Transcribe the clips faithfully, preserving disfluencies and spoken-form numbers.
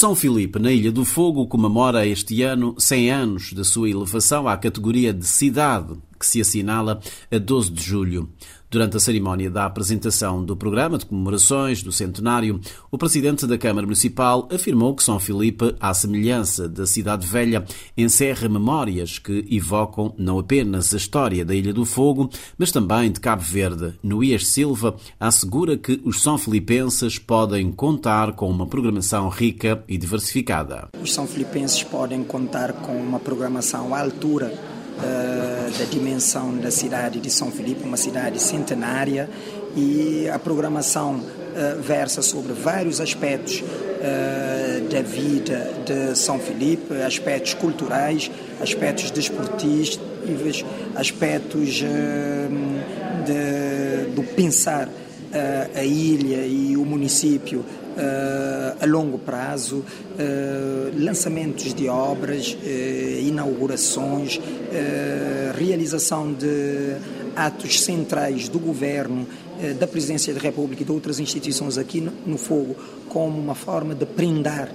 São Filipe, na Ilha do Fogo, comemora este ano cem anos da sua elevação à categoria de cidade, que se assinala a doze de julho. Durante a cerimónia da apresentação do programa de comemorações do centenário, o presidente da Câmara Municipal afirmou que São Filipe, à semelhança da Cidade Velha, encerra memórias que evocam não apenas a história da Ilha do Fogo, mas também de Cabo Verde. No Ias Silva, assegura que os são filipenses podem contar com uma programação rica e diversificada. Os são filipenses podem contar com uma programação à altura da dimensão da cidade de São Filipe, uma cidade centenária, e a programação uh, versa sobre vários aspectos uh, da vida de São Filipe, aspectos culturais, aspectos desportivos, aspectos uh, de, do pensar uh, a ilha e o município Uh, a longo prazo, uh, lançamentos de obras, uh, inaugurações, uh, realização de atos centrais do governo, uh, da Presidência da República e de outras instituições aqui no, no Fogo, como uma forma de brindar uh,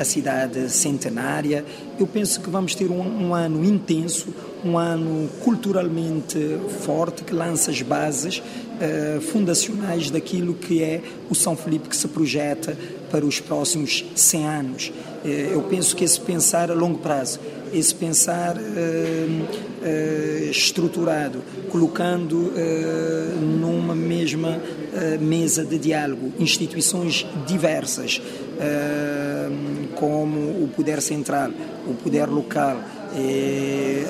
a cidade centenária. Eu penso que vamos ter um, um ano intenso, um ano culturalmente forte, que lança as bases uh, fundacionais daquilo que é o São Filipe que se projeta para os próximos cem anos. Uh, eu penso que esse pensar a longo prazo, esse pensar uh, uh, estruturado, colocando uh, numa mesma uh, mesa de diálogo instituições diversas, uh, como o poder central, o poder local,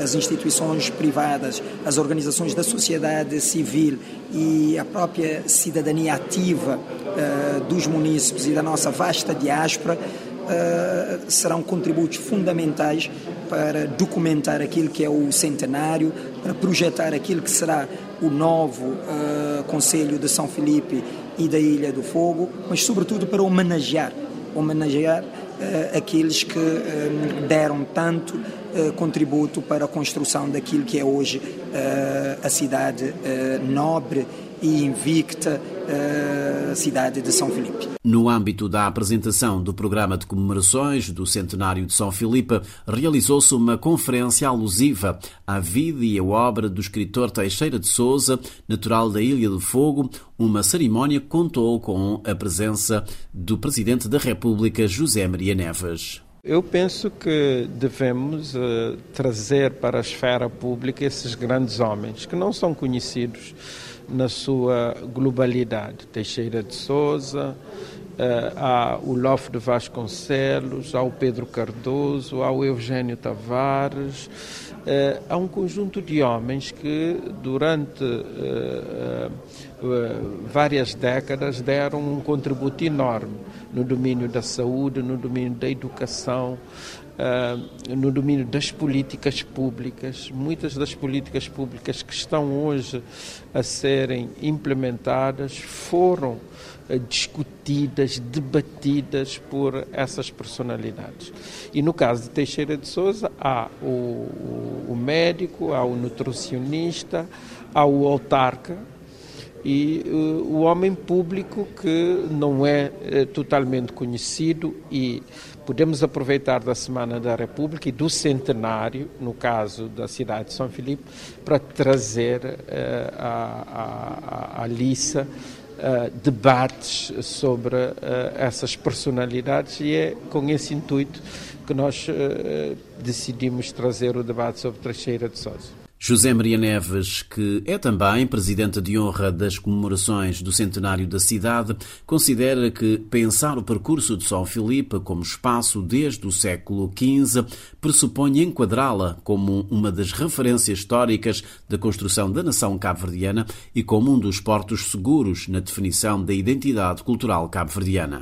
as instituições privadas, as organizações da sociedade civil e a própria cidadania ativa uh, dos munícipes e da nossa vasta diáspora uh, serão contributos fundamentais para documentar aquilo que é o centenário, para projetar aquilo que será o novo uh, Conselho de São Filipe e da Ilha do Fogo, mas sobretudo para homenagear, homenagear uh, aqueles que uh, deram tanto contributo para a construção daquilo que é hoje uh, a cidade uh, nobre e invicta, uh, cidade de São Filipe. No âmbito da apresentação do programa de comemorações do centenário de São Filipe, realizou-se uma conferência alusiva à vida e à obra do escritor Teixeira de Sousa, natural da Ilha do Fogo. Uma cerimónia que contou com a presença do Presidente da República, José Maria Neves. Eu penso que devemos uh, trazer para a esfera pública esses grandes homens que não são conhecidos na sua globalidade. Teixeira de Sousa, uh, há o Lof de Vasconcelos, há o Pedro Cardoso, há o Eugênio Tavares. Uh, há um conjunto de homens que durante uh, uh, várias décadas deram um contributo enorme no domínio da saúde, no domínio da educação, uh, no domínio das políticas públicas. Muitas das políticas públicas que estão hoje a serem implementadas foram discutidas, debatidas por essas personalidades. E no caso de Teixeira de Sousa, há o, o, o médico, há o nutricionista, há o autarca e uh, o homem público que não é uh, totalmente conhecido, e podemos aproveitar da Semana da República e do centenário, no caso da cidade de São Filipe, para trazer uh, a, a, a liça Uh, debates sobre uh, essas personalidades, e é com esse intuito que nós uh, decidimos trazer o debate sobre Tracheira de Sócio. José Maria Neves, que é também presidente de honra das comemorações do centenário da cidade, considera que pensar o percurso de São Filipe como espaço desde o século quinze pressupõe enquadrá-la como uma das referências históricas da construção da nação cabo-verdiana e como um dos portos seguros na definição da identidade cultural cabo-verdiana.